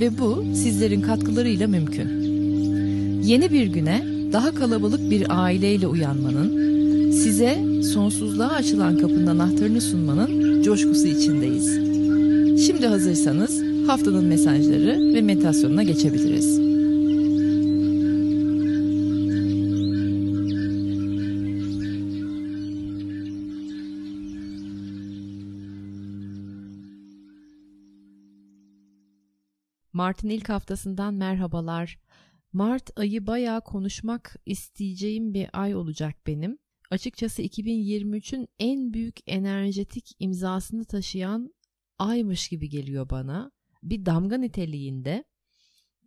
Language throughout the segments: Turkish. ve bu sizlerin katkılarıyla mümkün. Yeni bir güne daha kalabalık bir aileyle uyanmanın, size sonsuzluğa açılan kapının anahtarını sunmanın coşkusu içindeyiz. Şimdi hazırsanız haftanın mesajları ve meditasyonuna geçebiliriz. Mart'ın ilk haftasından merhabalar. Mart ayı bayağı konuşmak isteyeceğim bir ay olacak benim. Açıkçası 2023'ün en büyük enerjetik imzasını taşıyan aymış gibi geliyor bana. Bir damga niteliğinde.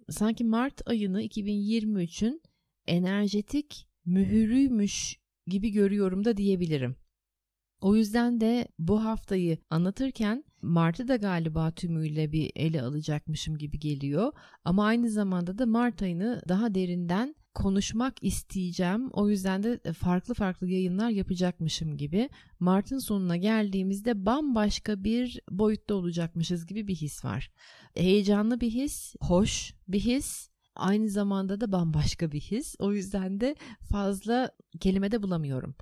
Sanki Mart ayını 2023'ün enerjetik mühürüymüş gibi görüyorum da diyebilirim. O yüzden de bu haftayı anlatırken Mart'ı da galiba tümüyle bir ele alacakmışım gibi geliyor. Ama aynı zamanda da Mart ayını daha derinden konuşmak isteyeceğim. O yüzden de farklı yayınlar yapacakmışım gibi. Mart'ın sonuna geldiğimizde bambaşka bir boyutta olacakmışız gibi bir his var. Heyecanlı bir his, hoş bir his, aynı zamanda da bambaşka bir his. O yüzden de fazla kelime de bulamıyorum.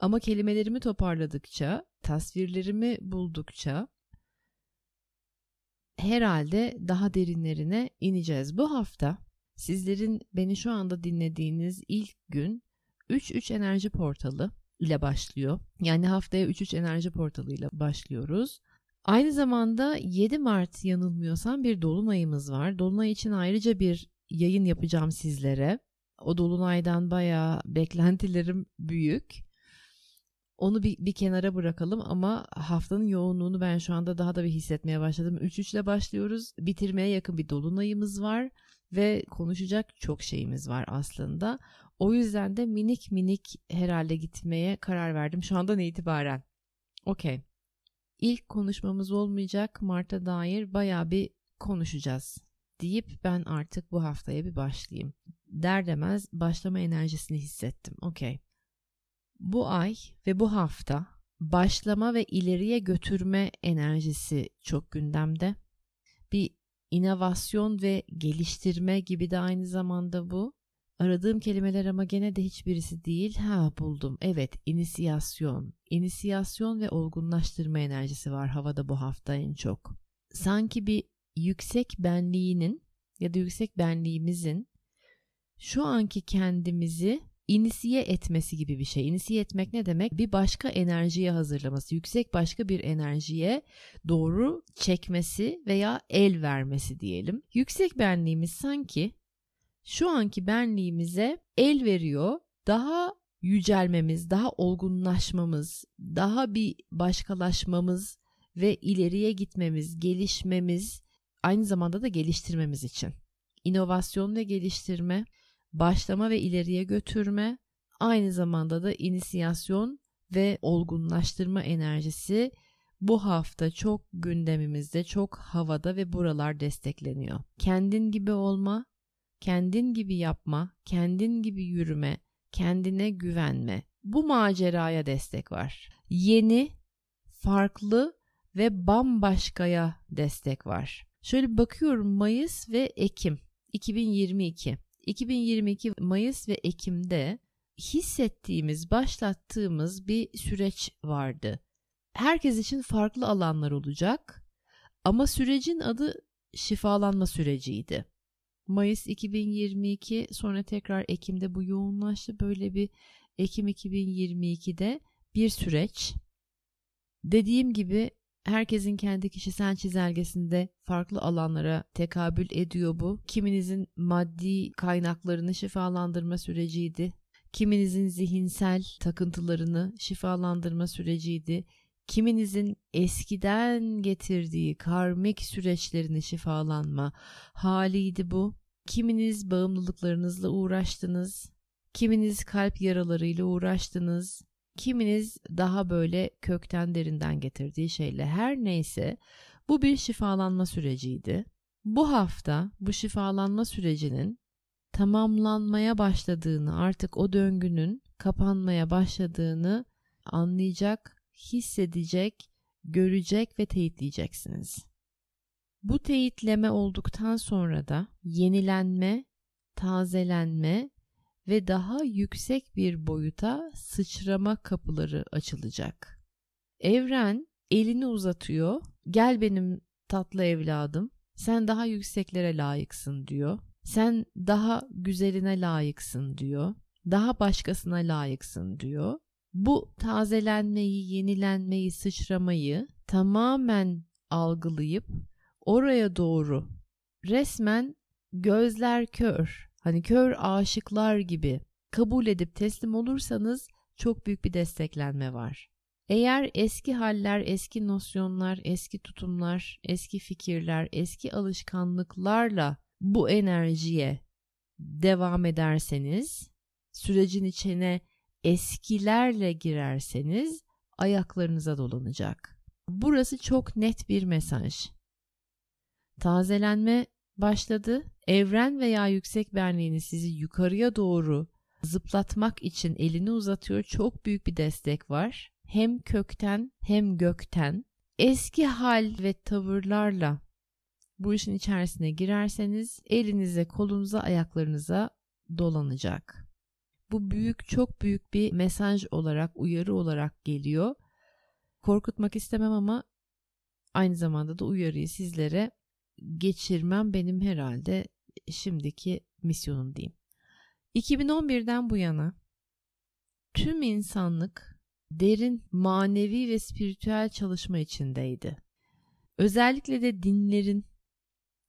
Ama kelimelerimi toparladıkça, tasvirlerimi buldukça herhalde daha derinlerine ineceğiz. Bu hafta sizlerin beni şu anda dinlediğiniz ilk gün 3-3 enerji portalı ile başlıyor. Yani haftaya 3-3 enerji portalı ile başlıyoruz. Aynı zamanda 7 Mart yanılmıyorsam bir dolunayımız var. Dolunay için ayrıca bir yayın yapacağım sizlere. O dolunaydan bayağı beklentilerim büyük. Onu bir kenara bırakalım ama haftanın yoğunluğunu ben şu anda daha da bir hissetmeye başladım. 3-3 ile başlıyoruz. Bitirmeye yakın bir dolunayımız var ve konuşacak çok şeyimiz var aslında. O yüzden de minik herhalde gitmeye karar verdim şu andan itibaren. Okey. İlk konuşmamız olmayacak. Mart'a dair bayağı bir konuşacağız deyip ben artık bu haftaya bir başlayayım. Der demez başlama enerjisini hissettim. Okey. Bu ay ve bu hafta başlama ve ileriye götürme enerjisi çok gündemde. Bir inovasyon ve geliştirme gibi de aynı zamanda bu. Aradığım kelimeler ama gene de hiçbirisi değil. Buldum. Evet, inisiyasyon. İnisiyasyon ve olgunlaştırma enerjisi var havada bu hafta en çok. Sanki bir yüksek benliğinin ya da yüksek benliğimizin şu anki kendimizi İnisiye etmesi gibi bir şey. İnisiye etmek ne demek? Bir başka enerjiye hazırlaması, yüksek başka bir enerjiye doğru çekmesi veya el vermesi diyelim. Yüksek benliğimiz sanki şu anki benliğimize el veriyor. Daha yücelmemiz, daha olgunlaşmamız, daha bir başkalaşmamız ve ileriye gitmemiz, gelişmemiz, aynı zamanda da geliştirmemiz için. İnovasyon ve geliştirme, başlama ve ileriye götürme, aynı zamanda da inisiyasyon ve olgunlaştırma enerjisi bu hafta çok gündemimizde, çok havada ve buralar destekleniyor. Kendin gibi olma, kendin gibi yapma, kendin gibi yürüme, kendine güvenme. Bu maceraya destek var. Yeni, farklı ve bambaşkaya destek var. Şöyle bakıyorum, Mayıs ve Ekim 2022. 2022 Mayıs ve Ekim'de hissettiğimiz, başlattığımız bir süreç vardı. Herkes için farklı alanlar olacak ama sürecin adı şifalanma süreciydi. Mayıs 2022, sonra tekrar Ekim'de bu yoğunlaştı. Böyle bir Ekim 2022'de bir süreç. Dediğim gibi herkesin kendi kişisel çizelgesinde farklı alanlara tekabül ediyor bu. Kiminizin maddi kaynaklarını şifalandırma süreciydi. Kiminizin zihinsel takıntılarını şifalandırma süreciydi. Kiminizin eskiden getirdiği karmik süreçlerini şifalanma haliydi bu. Kiminiz bağımlılıklarınızla uğraştınız, kiminiz kalp yaralarıyla uğraştınız, kiminiz daha böyle kökten derinden getirdiği şeyle, her neyse bu bir şifalanma süreciydi. Bu hafta bu şifalanma sürecinin tamamlanmaya başladığını, artık o döngünün kapanmaya başladığını anlayacak, hissedecek, görecek ve teyitleyeceksiniz. Bu teyitleme olduktan sonra da yenilenme, tazelenme ve daha yüksek bir boyuta sıçrama kapıları açılacak. Evren elini uzatıyor, gel benim tatlı evladım, sen daha yükseklere layıksın diyor, sen daha güzeline layıksın diyor, daha başkasına layıksın diyor. Bu tazelenmeyi, yenilenmeyi, sıçramayı tamamen algılayıp oraya doğru resmen gözler kör, hani kör aşıklar gibi kabul edip teslim olursanız çok büyük bir desteklenme var. Eğer eski haller, eski nosyonlar, eski tutumlar, eski fikirler, eski alışkanlıklarla bu enerjiye devam ederseniz, sürecin içine eskilerle girerseniz ayaklarınıza dolanacak. Burası çok net bir mesaj. Tazelenme başladı. Evren veya yüksek benliğini sizi yukarıya doğru zıplatmak için elini uzatıyor. Çok büyük bir destek var. Hem kökten hem gökten. Eski hal ve tavırlarla bu işin içerisine girerseniz elinize, kolunuza, ayaklarınıza dolanacak. Bu büyük, çok büyük bir mesaj olarak, uyarı olarak geliyor. Korkutmak istemem ama aynı zamanda da uyarıyı sizlere geçirmem benim herhalde şimdiki misyonum diyeyim. 2011'den bu yana tüm insanlık derin manevi ve spiritüel çalışma içindeydi. Özellikle de dinlerin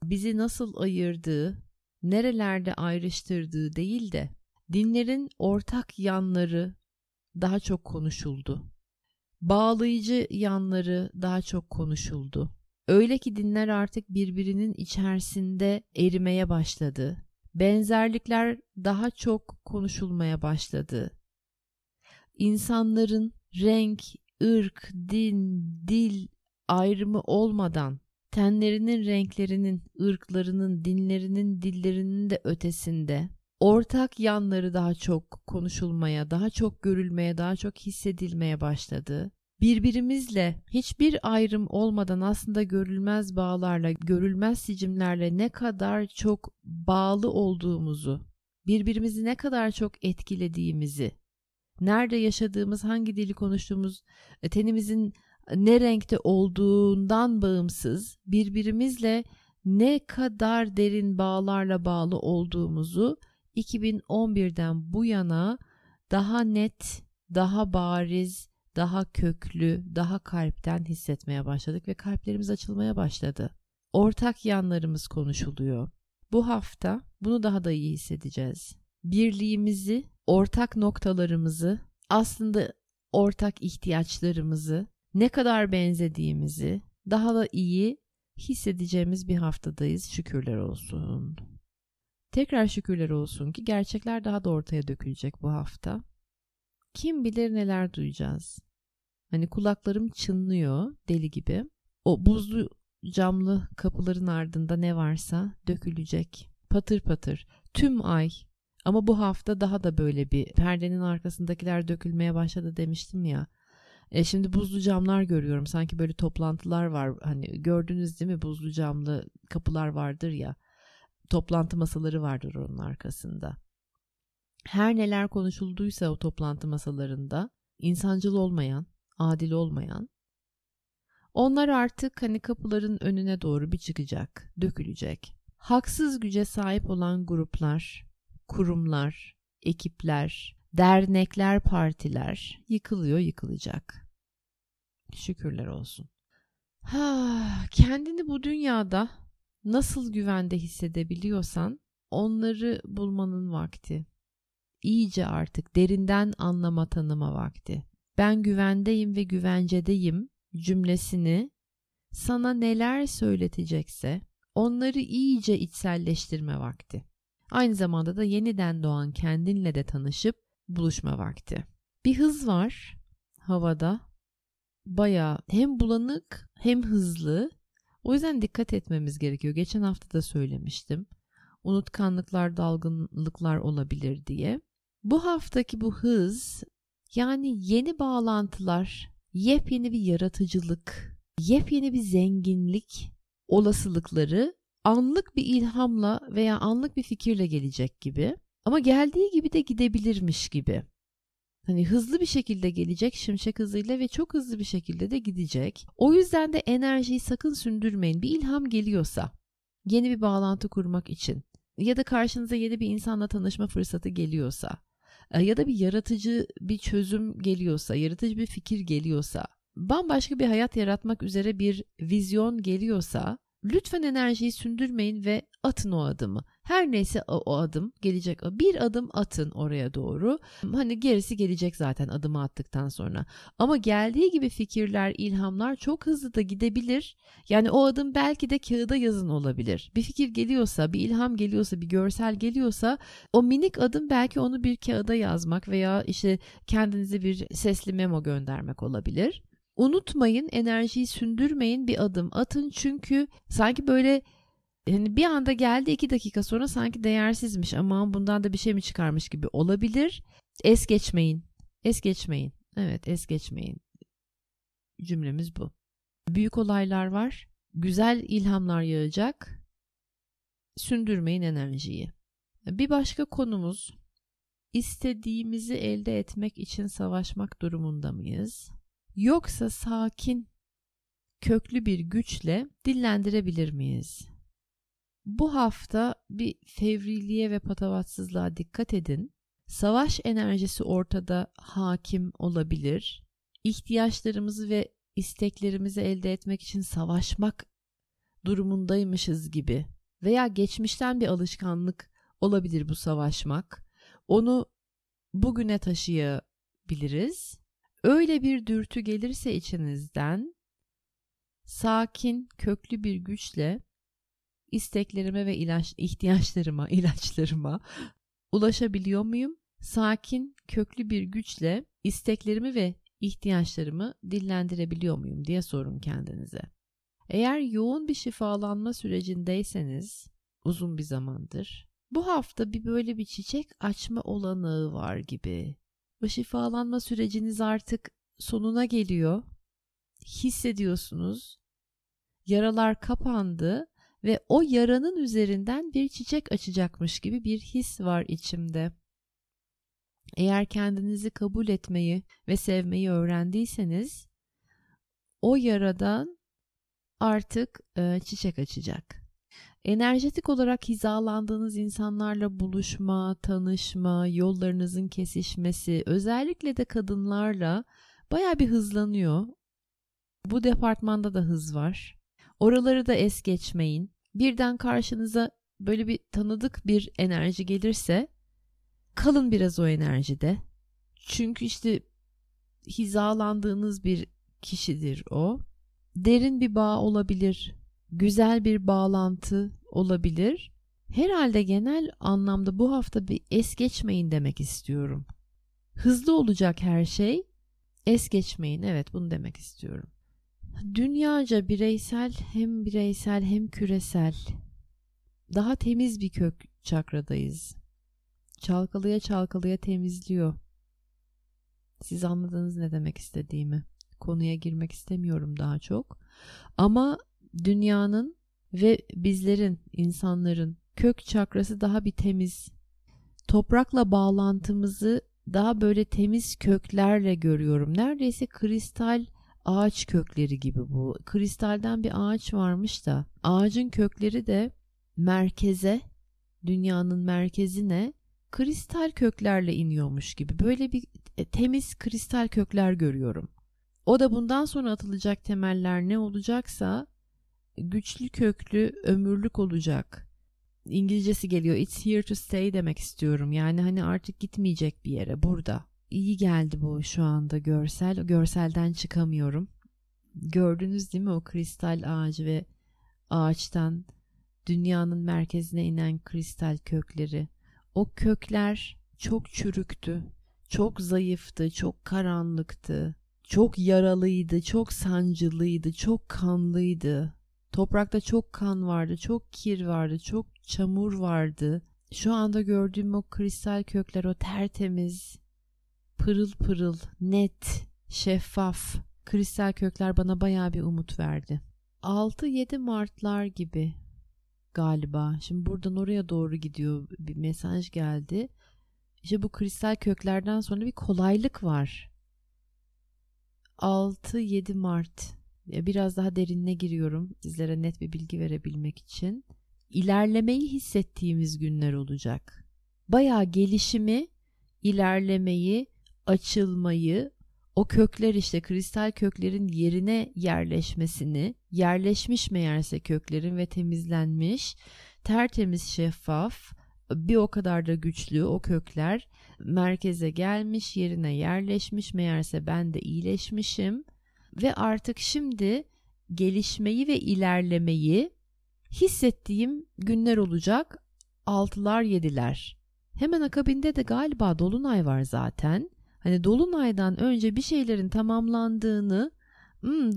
bizi nasıl ayırdığı, nerelerde ayrıştırdığı değil de dinlerin ortak yanları daha çok konuşuldu. Bağlayıcı yanları daha çok konuşuldu. Öyle ki dinler artık birbirinin içerisinde erimeye başladı. Benzerlikler daha çok konuşulmaya başladı. İnsanların renk, ırk, din, dil ayrımı olmadan tenlerinin, renklerinin, ırklarının, dinlerinin, dillerinin de ötesinde ortak yanları daha çok konuşulmaya, daha çok görülmeye, daha çok hissedilmeye başladı. Birbirimizle hiçbir ayrım olmadan aslında görülmez bağlarla, görülmez sicimlerle ne kadar çok bağlı olduğumuzu, birbirimizi ne kadar çok etkilediğimizi, nerede yaşadığımız, hangi dili konuştuğumuz, tenimizin ne renkte olduğundan bağımsız birbirimizle ne kadar derin bağlarla bağlı olduğumuzu 2011'den bu yana daha net, daha bariz, daha köklü, daha kalpten hissetmeye başladık ve kalplerimiz açılmaya başladı. Ortak yanlarımız konuşuluyor. Bu hafta bunu daha da iyi hissedeceğiz. Birliğimizi, ortak noktalarımızı, aslında ortak ihtiyaçlarımızı, ne kadar benzediğimizi daha da iyi hissedeceğimiz bir haftadayız. Şükürler olsun. Tekrar şükürler olsun ki gerçekler daha da ortaya dökülecek bu hafta. Kim bilir neler duyacağız. Hani kulaklarım çınlıyor deli gibi. O buzlu camlı kapıların ardında ne varsa dökülecek. Patır patır. Tüm ay. Ama bu hafta daha da böyle bir perdenin arkasındakiler dökülmeye başladı demiştim ya. Şimdi buzlu camlar görüyorum. Sanki böyle toplantılar var. Hani gördünüz değil mi? Buzlu camlı kapılar vardır ya. Toplantı masaları vardır onun arkasında. Her neler konuşulduysa o toplantı masalarında, insancıl olmayan, adil olmayan, onlar artık hani kapıların önüne doğru bir çıkacak, dökülecek. Haksız güce sahip olan gruplar, kurumlar, ekipler, dernekler, partiler yıkılıyor, yıkılacak. Şükürler olsun. Kendini bu dünyada nasıl güvende hissedebiliyorsan onları bulmanın vakti. İyice artık derinden anlama, tanıma vakti. Ben güvendeyim ve güvencedeyim cümlesini sana neler söyletecekse onları iyice içselleştirme vakti. Aynı zamanda da yeniden doğan kendinle de tanışıp buluşma vakti. Bir hız var havada. Bayağı hem bulanık hem hızlı. O yüzden dikkat etmemiz gerekiyor. Geçen hafta da söylemiştim. Unutkanlıklar, dalgınlıklar olabilir diye. Bu haftaki bu hız, yani yeni bağlantılar, yepyeni bir yaratıcılık, yepyeni bir zenginlik olasılıkları anlık bir ilhamla veya anlık bir fikirle gelecek gibi, ama geldiği gibi de gidebilirmiş gibi. Hani hızlı bir şekilde gelecek, şimşek hızıyla ve çok hızlı bir şekilde de gidecek. O yüzden de enerjiyi sakın sündürmeyin. Bir ilham geliyorsa, yeni bir bağlantı kurmak için ya da karşınıza yeni bir insanla tanışma fırsatı geliyorsa ya da bir yaratıcı bir çözüm geliyorsa, yaratıcı bir fikir geliyorsa, bambaşka bir hayat yaratmak üzere bir vizyon geliyorsa, lütfen enerjiyi sündürmeyin ve atın o adımı. Her neyse o adım gelecek. Bir adım atın oraya doğru. Hani gerisi gelecek zaten adımı attıktan sonra. Ama geldiği gibi fikirler, ilhamlar çok hızlı da gidebilir. Yani o adım belki de kağıda yazın olabilir. Bir fikir geliyorsa, bir ilham geliyorsa, bir görsel geliyorsa o minik adım belki onu bir kağıda yazmak veya işte kendinize bir sesli memo göndermek olabilir. Unutmayın, enerjiyi sündürmeyin, bir adım atın, çünkü sanki böyle yani bir anda geldi, 2 dakika sonra sanki değersizmiş, aman bundan da bir şey mi çıkarmış gibi olabilir. Es geçmeyin. Evet, es geçmeyin. Cümlemiz bu. Büyük olaylar var. Güzel ilhamlar yağacak. Sündürmeyin enerjiyi. Bir başka konumuz, istediğimizi elde etmek için savaşmak durumunda mıyız? Yoksa sakin, köklü bir güçle dillendirebilir miyiz? Bu hafta bir fevriliğe ve patavatsızlığa dikkat edin. Savaş enerjisi ortada hakim olabilir. İhtiyaçlarımızı ve isteklerimizi elde etmek için savaşmak durumundaymışız gibi. Veya geçmişten bir alışkanlık olabilir bu savaşmak. Onu bugüne taşıyabiliriz. Öyle bir dürtü gelirse içinizden, sakin, köklü bir güçle isteklerime ve ihtiyaçlarıma ulaşabiliyor muyum? Sakin, köklü bir güçle isteklerimi ve ihtiyaçlarımı dillendirebiliyor muyum diye sorun kendinize. Eğer yoğun bir şifalanma sürecindeyseniz uzun bir zamandır, bu hafta bir böyle bir çiçek açma olanağı var gibi. Bu şifalanma süreciniz artık sonuna geliyor. Hissediyorsunuz. Yaralar kapandı ve o yaranın üzerinden bir çiçek açacakmış gibi bir his var içimde. Eğer kendinizi kabul etmeyi ve sevmeyi öğrendiyseniz, o yaradan artık çiçek açacak. Enerjetik olarak hizalandığınız insanlarla buluşma, tanışma, yollarınızın kesişmesi, özellikle de kadınlarla bayağı bir hızlanıyor. Bu departmanda da hız var. Oraları da es geçmeyin. Birden karşınıza böyle bir tanıdık bir enerji gelirse kalın biraz o enerjide. Çünkü işte hizalandığınız bir kişidir o. Derin bir bağ olabilir. Güzel bir bağlantı olabilir. Herhalde genel anlamda bu hafta bir es geçmeyin demek istiyorum. Hızlı olacak her şey. Es geçmeyin. Evet, bunu demek istiyorum. Dünyaca bireysel hem küresel daha temiz bir kök çakradayız. Çalkalaya çalkalaya temizliyor. Siz anladınız ne demek istediğimi. Konuya girmek istemiyorum daha çok. Ama dünyanın ve bizlerin, insanların kök çakrası daha bir temiz. Toprakla bağlantımızı daha böyle temiz köklerle görüyorum. Neredeyse kristal ağaç kökleri gibi bu. Kristalden bir ağaç varmış da ağacın kökleri de merkeze, dünyanın merkezine kristal köklerle iniyormuş gibi. Böyle bir temiz kristal kökler görüyorum. O da bundan sonra atılacak temeller ne olacaksa güçlü, köklü, ömürlük olacak. İngilizcesi geliyor. It's here to stay demek istiyorum. Yani hani artık gitmeyecek bir yere, burada. İyi geldi bu şu anda görsel. Görselden çıkamıyorum. Gördünüz değil mi o kristal ağacı ve ağaçtan dünyanın merkezine inen kristal kökleri. O kökler çok çürüktü, çok zayıftı, çok karanlıktı, çok yaralıydı, çok sancılıydı, çok kanlıydı. Toprakta çok kan vardı, çok kir vardı, çok çamur vardı. Şu anda gördüğüm o kristal kökler, o tertemiz, pırıl pırıl, net, şeffaf kristal kökler bana bayağı bir umut verdi. 6-7 Martlar gibi galiba. Şimdi buradan oraya doğru gidiyor, bir mesaj geldi. İşte bu kristal köklerden sonra bir kolaylık var. 6-7 Mart. Biraz daha derinine giriyorum sizlere net bir bilgi verebilmek için. İlerlemeyi hissettiğimiz günler olacak. Bayağı gelişimi, ilerlemeyi, açılmayı, o kökler işte kristal köklerin yerine yerleşmesini, yerleşmiş meğerse köklerin ve temizlenmiş, tertemiz, şeffaf, bir o kadar da güçlü o kökler merkeze gelmiş, yerine yerleşmiş meğerse ben de iyileşmişim ve artık şimdi gelişmeyi ve ilerlemeyi hissettiğim günler olacak. 6'lar 7'ler. Hemen akabinde de galiba dolunay var zaten. Hani dolunaydan önce bir şeylerin tamamlandığını,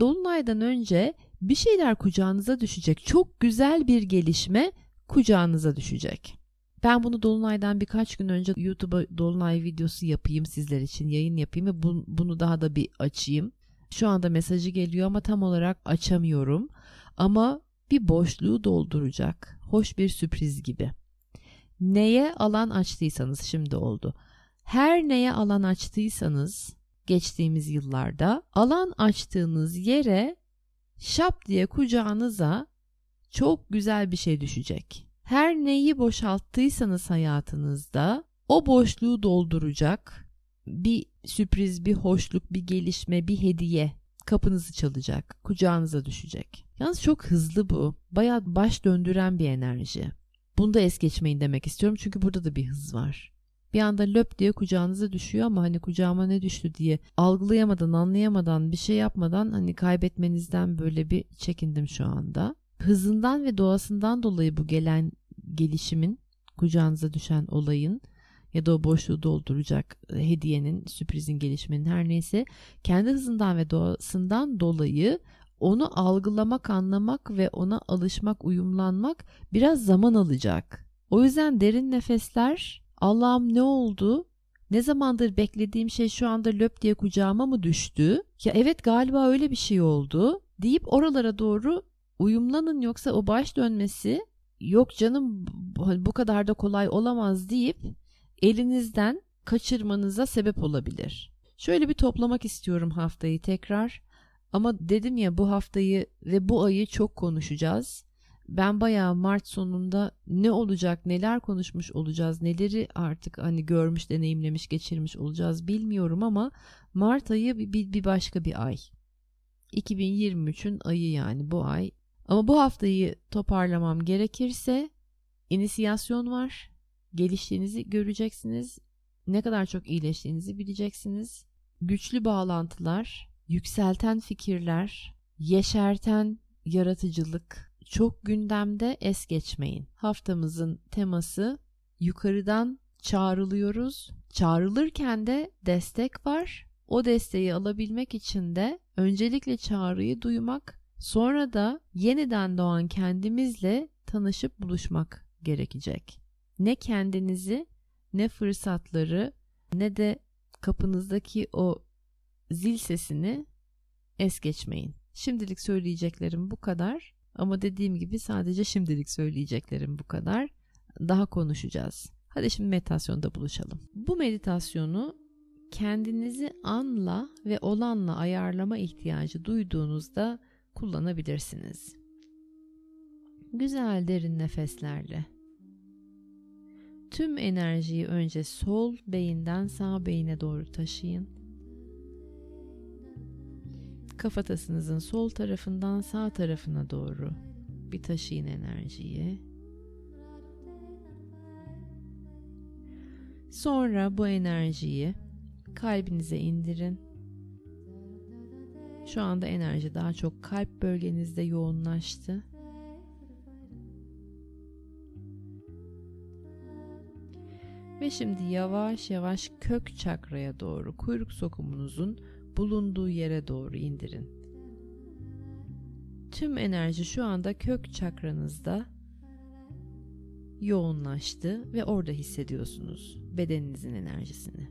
dolunaydan önce bir şeyler kucağınıza düşecek. Çok güzel bir gelişme kucağınıza düşecek. Ben bunu dolunaydan birkaç gün önce YouTube'a dolunay videosu yapayım sizler için, yayın yapayım ve bunu daha da bir açayım. Şu anda mesajı geliyor ama tam olarak açamıyorum. Ama bir boşluğu dolduracak. Hoş bir sürpriz gibi. Neye alan açtıysanız şimdi oldu. Her neye alan açtıysanız geçtiğimiz yıllarda alan açtığınız yere şap diye kucağınıza çok güzel bir şey düşecek. Her neyi boşalttıysanız hayatınızda o boşluğu dolduracak bir sürpriz, bir hoşluk, bir gelişme, bir hediye kapınızı çalacak, kucağınıza düşecek. Yalnız çok hızlı bu. Bayağı baş döndüren bir enerji. Bunu da es geçmeyin demek istiyorum çünkü burada da bir hız var. Bir anda löp diye kucağınıza düşüyor ama hani kucağıma ne düştü diye algılayamadan, anlayamadan, bir şey yapmadan hani kaybetmenizden böyle bir çekindim şu anda. Hızından ve doğasından dolayı bu gelen gelişimin, kucağınıza düşen olayın ya da o boşluğu dolduracak hediyenin, sürprizin, gelişmenin her neyse kendi hızından ve doğasından dolayı onu algılamak, anlamak ve ona alışmak, uyumlanmak biraz zaman alacak. O yüzden derin nefesler, Allah'ım ne oldu? Ne zamandır beklediğim şey şu anda löp diye kucağıma mı düştü? Ya evet galiba öyle bir şey oldu deyip oralara doğru uyumlanın, yoksa o baş dönmesi yok canım bu kadar da kolay olamaz deyip elinizden kaçırmanıza sebep olabilir. Şöyle bir toplamak istiyorum haftayı tekrar. Ama dedim ya bu haftayı ve bu ayı çok konuşacağız. Ben bayağı Mart sonunda ne olacak, neler konuşmuş olacağız, neleri artık hani görmüş, deneyimlemiş, geçirmiş olacağız bilmiyorum ama Mart ayı bir başka bir ay. 2023'ün ayı yani bu ay. Ama bu haftayı toparlamam gerekirse inisiyasyon var. Geliştiğinizi göreceksiniz. Ne kadar çok iyileştiğinizi bileceksiniz. Güçlü bağlantılar, yükselten fikirler, yeşerten yaratıcılık çok gündemde, es geçmeyin. Haftamızın teması yukarıdan çağrılıyoruz. Çağrılırken de destek var. O desteği alabilmek için de öncelikle çağrıyı duymak, sonra da yeniden doğan kendimizle tanışıp buluşmak gerekecek. Ne kendinizi, ne fırsatları, ne de kapınızdaki o zil sesini es geçmeyin. Şimdilik söyleyeceklerim bu kadar. Ama dediğim gibi sadece şimdilik söyleyeceklerim bu kadar. Daha konuşacağız. Hadi şimdi meditasyonda buluşalım. Bu meditasyonu kendinizi anla ve olanla ayarlama ihtiyacı duyduğunuzda kullanabilirsiniz. Güzel derin nefeslerle. Tüm enerjiyi önce sol beyinden sağ beyine doğru taşıyın. Kafatasınızın sol tarafından sağ tarafına doğru bir taşıyın enerjiyi. Sonra bu enerjiyi kalbinize indirin. Şu anda enerji daha çok kalp bölgenizde yoğunlaştı. Ve şimdi yavaş yavaş kök çakraya doğru kuyruk sokumunuzun bulunduğu yere doğru indirin. Tüm enerji şu anda kök çakranızda yoğunlaştı ve orada hissediyorsunuz bedeninizin enerjisini.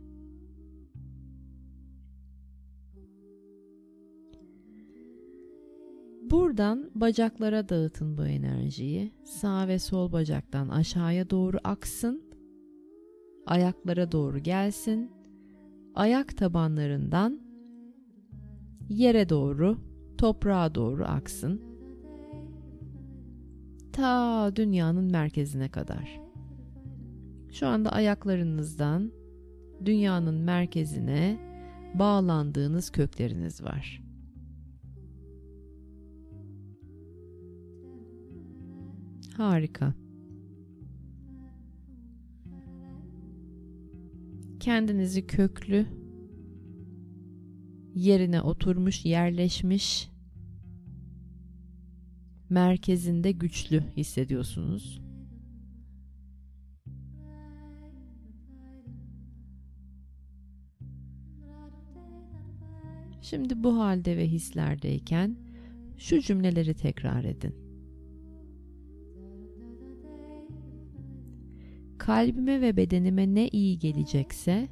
Buradan bacaklara dağıtın bu enerjiyi. Sağ ve sol bacaktan aşağıya doğru aksın. Ayaklara doğru gelsin. Ayak tabanlarından yere doğru, toprağa doğru aksın. Ta dünyanın merkezine kadar. Şu anda ayaklarınızdan dünyanın merkezine bağlandığınız kökleriniz var. Harika. Kendinizi köklü, yerine oturmuş, yerleşmiş, merkezinde güçlü hissediyorsunuz. Şimdi bu halde ve hislerdeyken şu cümleleri tekrar edin. Kalbime ve bedenime ne iyi gelecekse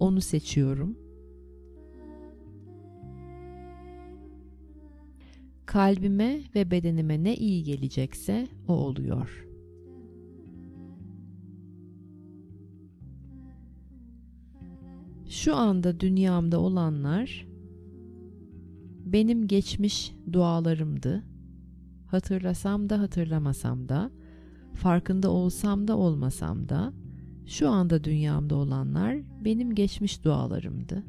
onu seçiyorum. Kalbime ve bedenime ne iyi gelecekse o oluyor. Şu anda dünyamda olanlar benim geçmiş dualarımdı. Hatırlasam da hatırlamasam da, farkında olsam da olmasam da, şu anda dünyamda olanlar benim geçmiş dualarımdı.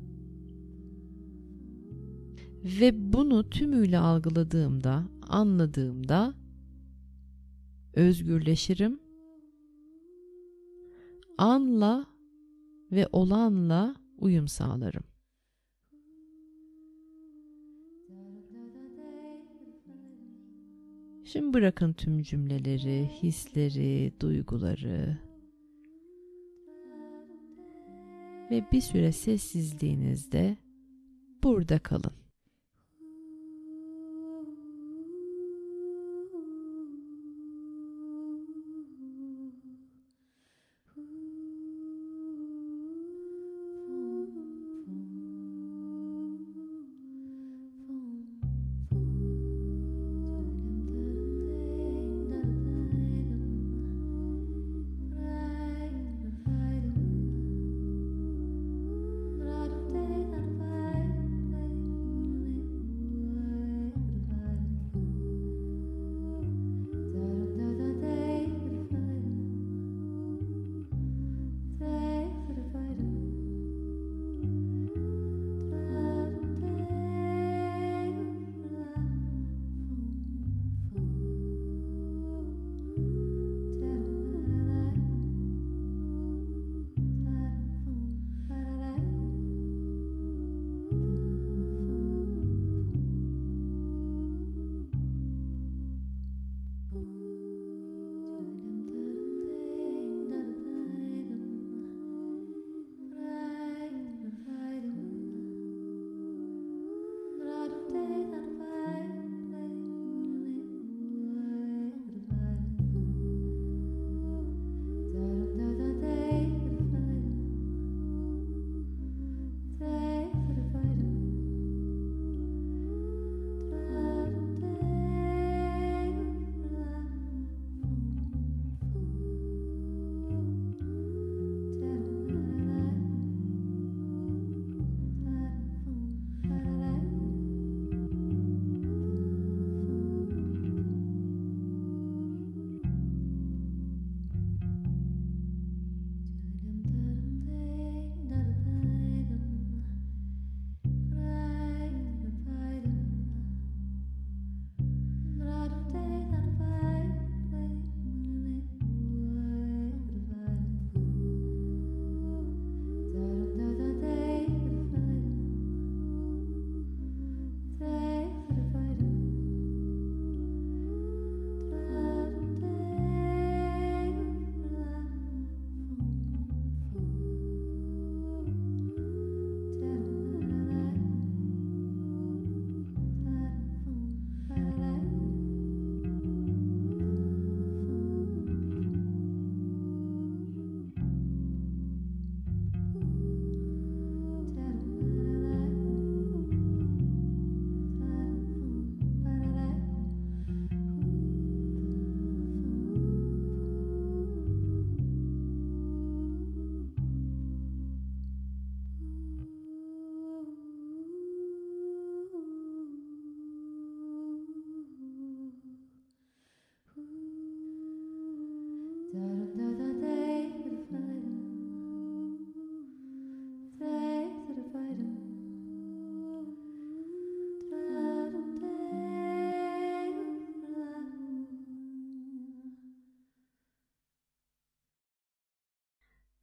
Ve bunu tümüyle algıladığımda, anladığımda özgürleşirim. Anla ve olanla uyum sağlarım. Şimdi bırakın tüm cümleleri, hisleri, duyguları ve bir süre sessizliğinizde burada kalın.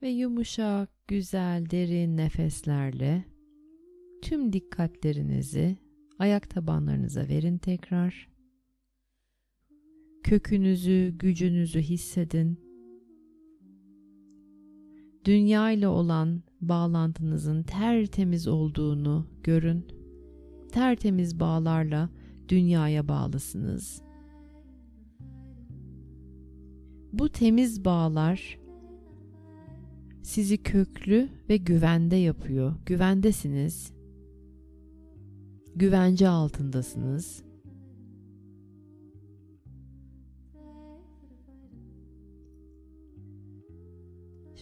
ve yumuşak, güzel, derin nefeslerle tüm dikkatlerinizi ayak tabanlarınıza verin tekrar. Kökünüzü, gücünüzü hissedin. Dünya ile olan bağlantınızın tertemiz olduğunu görün. Tertemiz bağlarla dünyaya bağlısınız. Bu temiz bağlar sizi köklü ve güvende yapıyor. Güvendesiniz. Güvence altındasınız.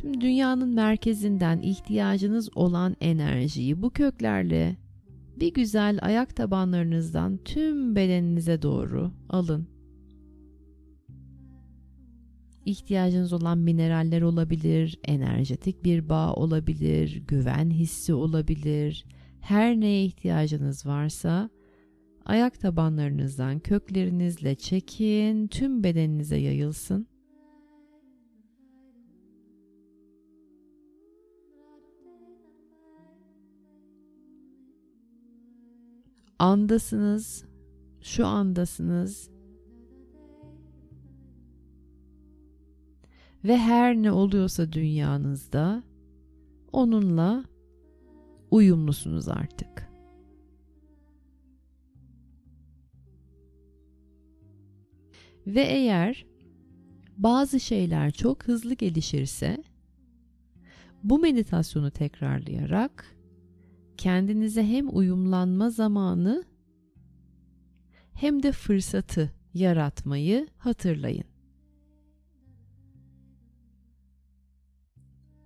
Şimdi dünyanın merkezinden ihtiyacınız olan enerjiyi bu köklerle bir güzel ayak tabanlarınızdan tüm bedeninize doğru alın. İhtiyacınız olan mineraller olabilir, enerjetik bir bağ olabilir, güven hissi olabilir. Her neye ihtiyacınız varsa ayak tabanlarınızdan köklerinizle çekin, tüm bedeninize yayılsın. Andasınız, şu andasınız ve her ne oluyorsa dünyanızda onunla uyumlusunuz artık. Ve eğer bazı şeyler çok hızlı gelişirse bu meditasyonu tekrarlayarak kendinize hem uyumlanma zamanı hem de fırsatı yaratmayı hatırlayın.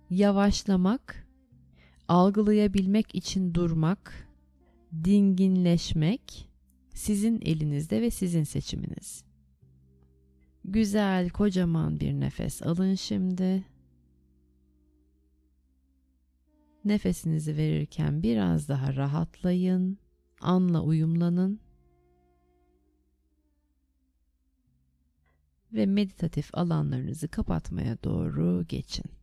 Yavaşlamak, algılayabilmek için durmak, dinginleşmek sizin elinizde ve sizin seçiminiz. Güzel, kocaman bir nefes alın şimdi. Nefesinizi verirken biraz daha rahatlayın, anla uyumlanın ve meditatif alanlarınızı kapatmaya doğru geçin.